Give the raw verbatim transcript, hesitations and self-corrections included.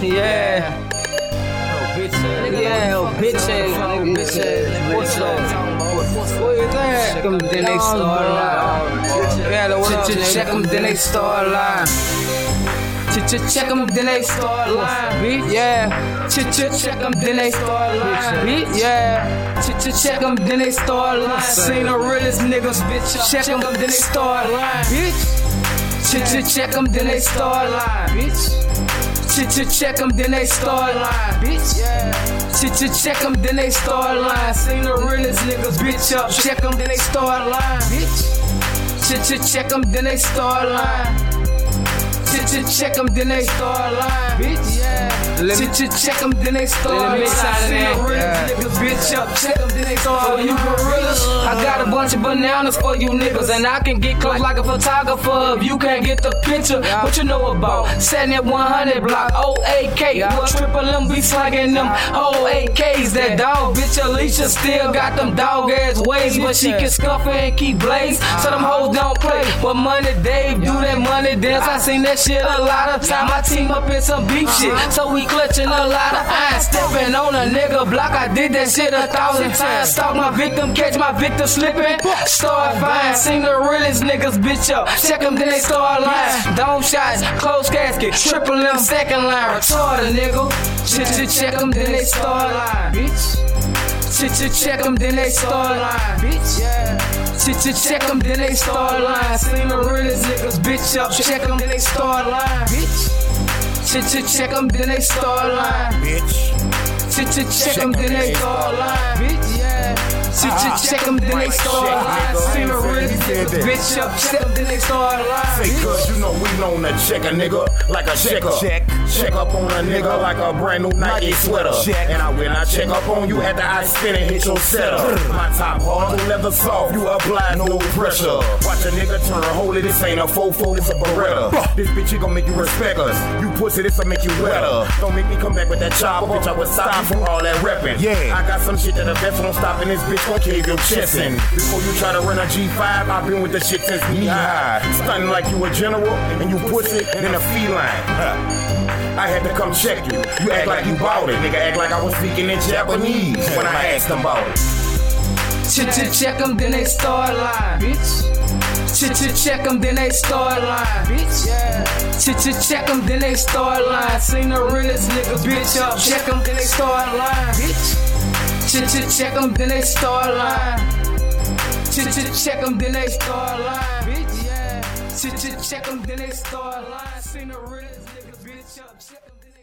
Yeah. Yeah, yo, bitch ass, nigga, bitch ass. What's up? What you think? Check them, then they start lying. Check them, then they start lying. Check them, then they start lying, bitch. Yeah. Check them, then they start lying, bitch. Yeah. Check them, then they start lying. Seen the realest niggas, bitch. Check them, then they start lying, bitch. Check them, then they start lying, bitch. Check them, then they start lying, bitch. Yeah. Check them, then they start lying. Seen the realest niggas, bitch up. Check them, then they start lying, bitch. Check them, then they start lying. Check them, then they start lying, bitch. Yeah. Check them, then they start lying. Yeah. Bitch up, check them, then they start lying. I got a bunch of bananas for you niggas, and I can get close like a photographer if you can't get the picture. Yeah. What you know about? Setting at one hundred block, O A K. Yeah. Well, triple M be slagging them whole A Ks. That dog, bitch, Alicia still got them dog ass ways, but she can scuff her and keep blaze. So them hoes don't play. But money, Dave, do that money dance. I seen that shit a lot of time. I team up in some beef shit, so we clutching a lot of eyes. Stepping on a nigga block, I did that shit a thousand times. Stalk my victim, catch my victim slipping. Start fine, sing the realest niggas, bitch up. Check them, then they start lying. Dome shots, close casket, triple M second line. Retarded nigga. Shit, check them, then they start lying, bitch. Shit, check them, then they start lying, bitch. Yeah. Check them, then they start lying. Seen the realest niggas, bitch up. Check them, then they start lying, bitch. Check them, then they start lying, bitch. Check them, then they start lying, bitch. Yeah. Check them, then they start lying. Seen the realest niggas, bitch up. Check them, then they start lying. Say, cuz you know we known to check a nigga like a checker. Check. Check up on a nigga like a brand new Nike sweater. Check. And I when I check up on you, at the ice spin and hit your setup. My top hard, leather soft, you apply no pressure. Watch a nigga turn a hole, this ain't a fofo, it's a Beretta. This bitch, she gon' make you respect us. You pussy, this'll make you wetter. Don't make me come back with that chopper, bitch, I would stop you from all that reppin'. Yeah. I got some shit that a vessel don't stop, and this bitch gon' cave your chest in. Before you try to run a G five, I've been with the shit since knee high. Stunning like you a general, and you pussy, and then a feline. I had to come check you. You act like you bought it. Nigga act like I was speaking in Japanese when I asked them about it. Check them, then they start lying, bitch. Check them, then they start lying, bitch. Yeah. Check them, then they start lying. Seen the realest niggas, bitch up. Check them, then they start lying, bitch. Check them, then they start lying. Check them, then they start lying, bitch. Yeah. Check them, then they start lying. Seen the realest niggas, bitch up. Check them, then they